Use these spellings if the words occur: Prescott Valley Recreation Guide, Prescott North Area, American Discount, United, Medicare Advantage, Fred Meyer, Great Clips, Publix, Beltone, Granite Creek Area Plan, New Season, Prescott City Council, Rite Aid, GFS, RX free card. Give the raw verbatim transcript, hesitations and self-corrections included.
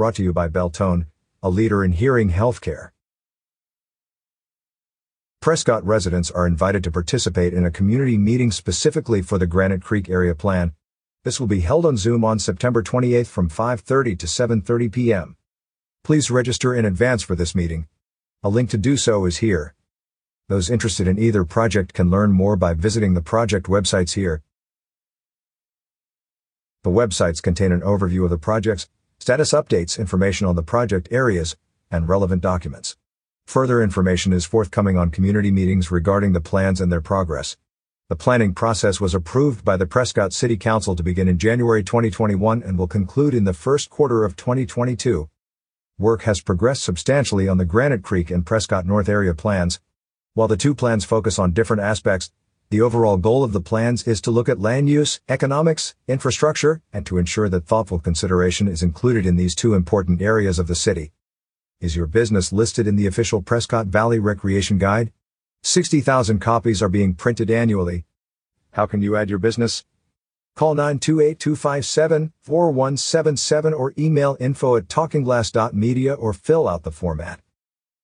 brought to you by Beltone, a leader in hearing healthcare. Prescott residents are invited to participate in a community meeting specifically for the Granite Creek Area Plan. This will be held on Zoom on September twenty-eighth from five thirty to seven thirty p m Please register in advance for this meeting. A link to do so is here. Those interested in either project can learn more by visiting the project websites here. The websites contain an overview of the projects, status updates, information on the project areas, and relevant documents. Further information is forthcoming on community meetings regarding the plans and their progress. The planning process was approved by the Prescott City Council to begin in January twenty twenty-one and will conclude in the first quarter of twenty twenty-two. Work has progressed substantially on the Granite Creek and Prescott North Area plans. While the two plans focus on different aspects, the overall goal of the plans is to look at land use, economics, infrastructure, and to ensure that thoughtful consideration is included in these two important areas of the city. Is your business listed in the official Prescott Valley Recreation Guide? sixty thousand copies are being printed annually. How can you add your business? Call nine two eight, two five seven, four one seven seven or email info at talkingglass dot media or fill out the format.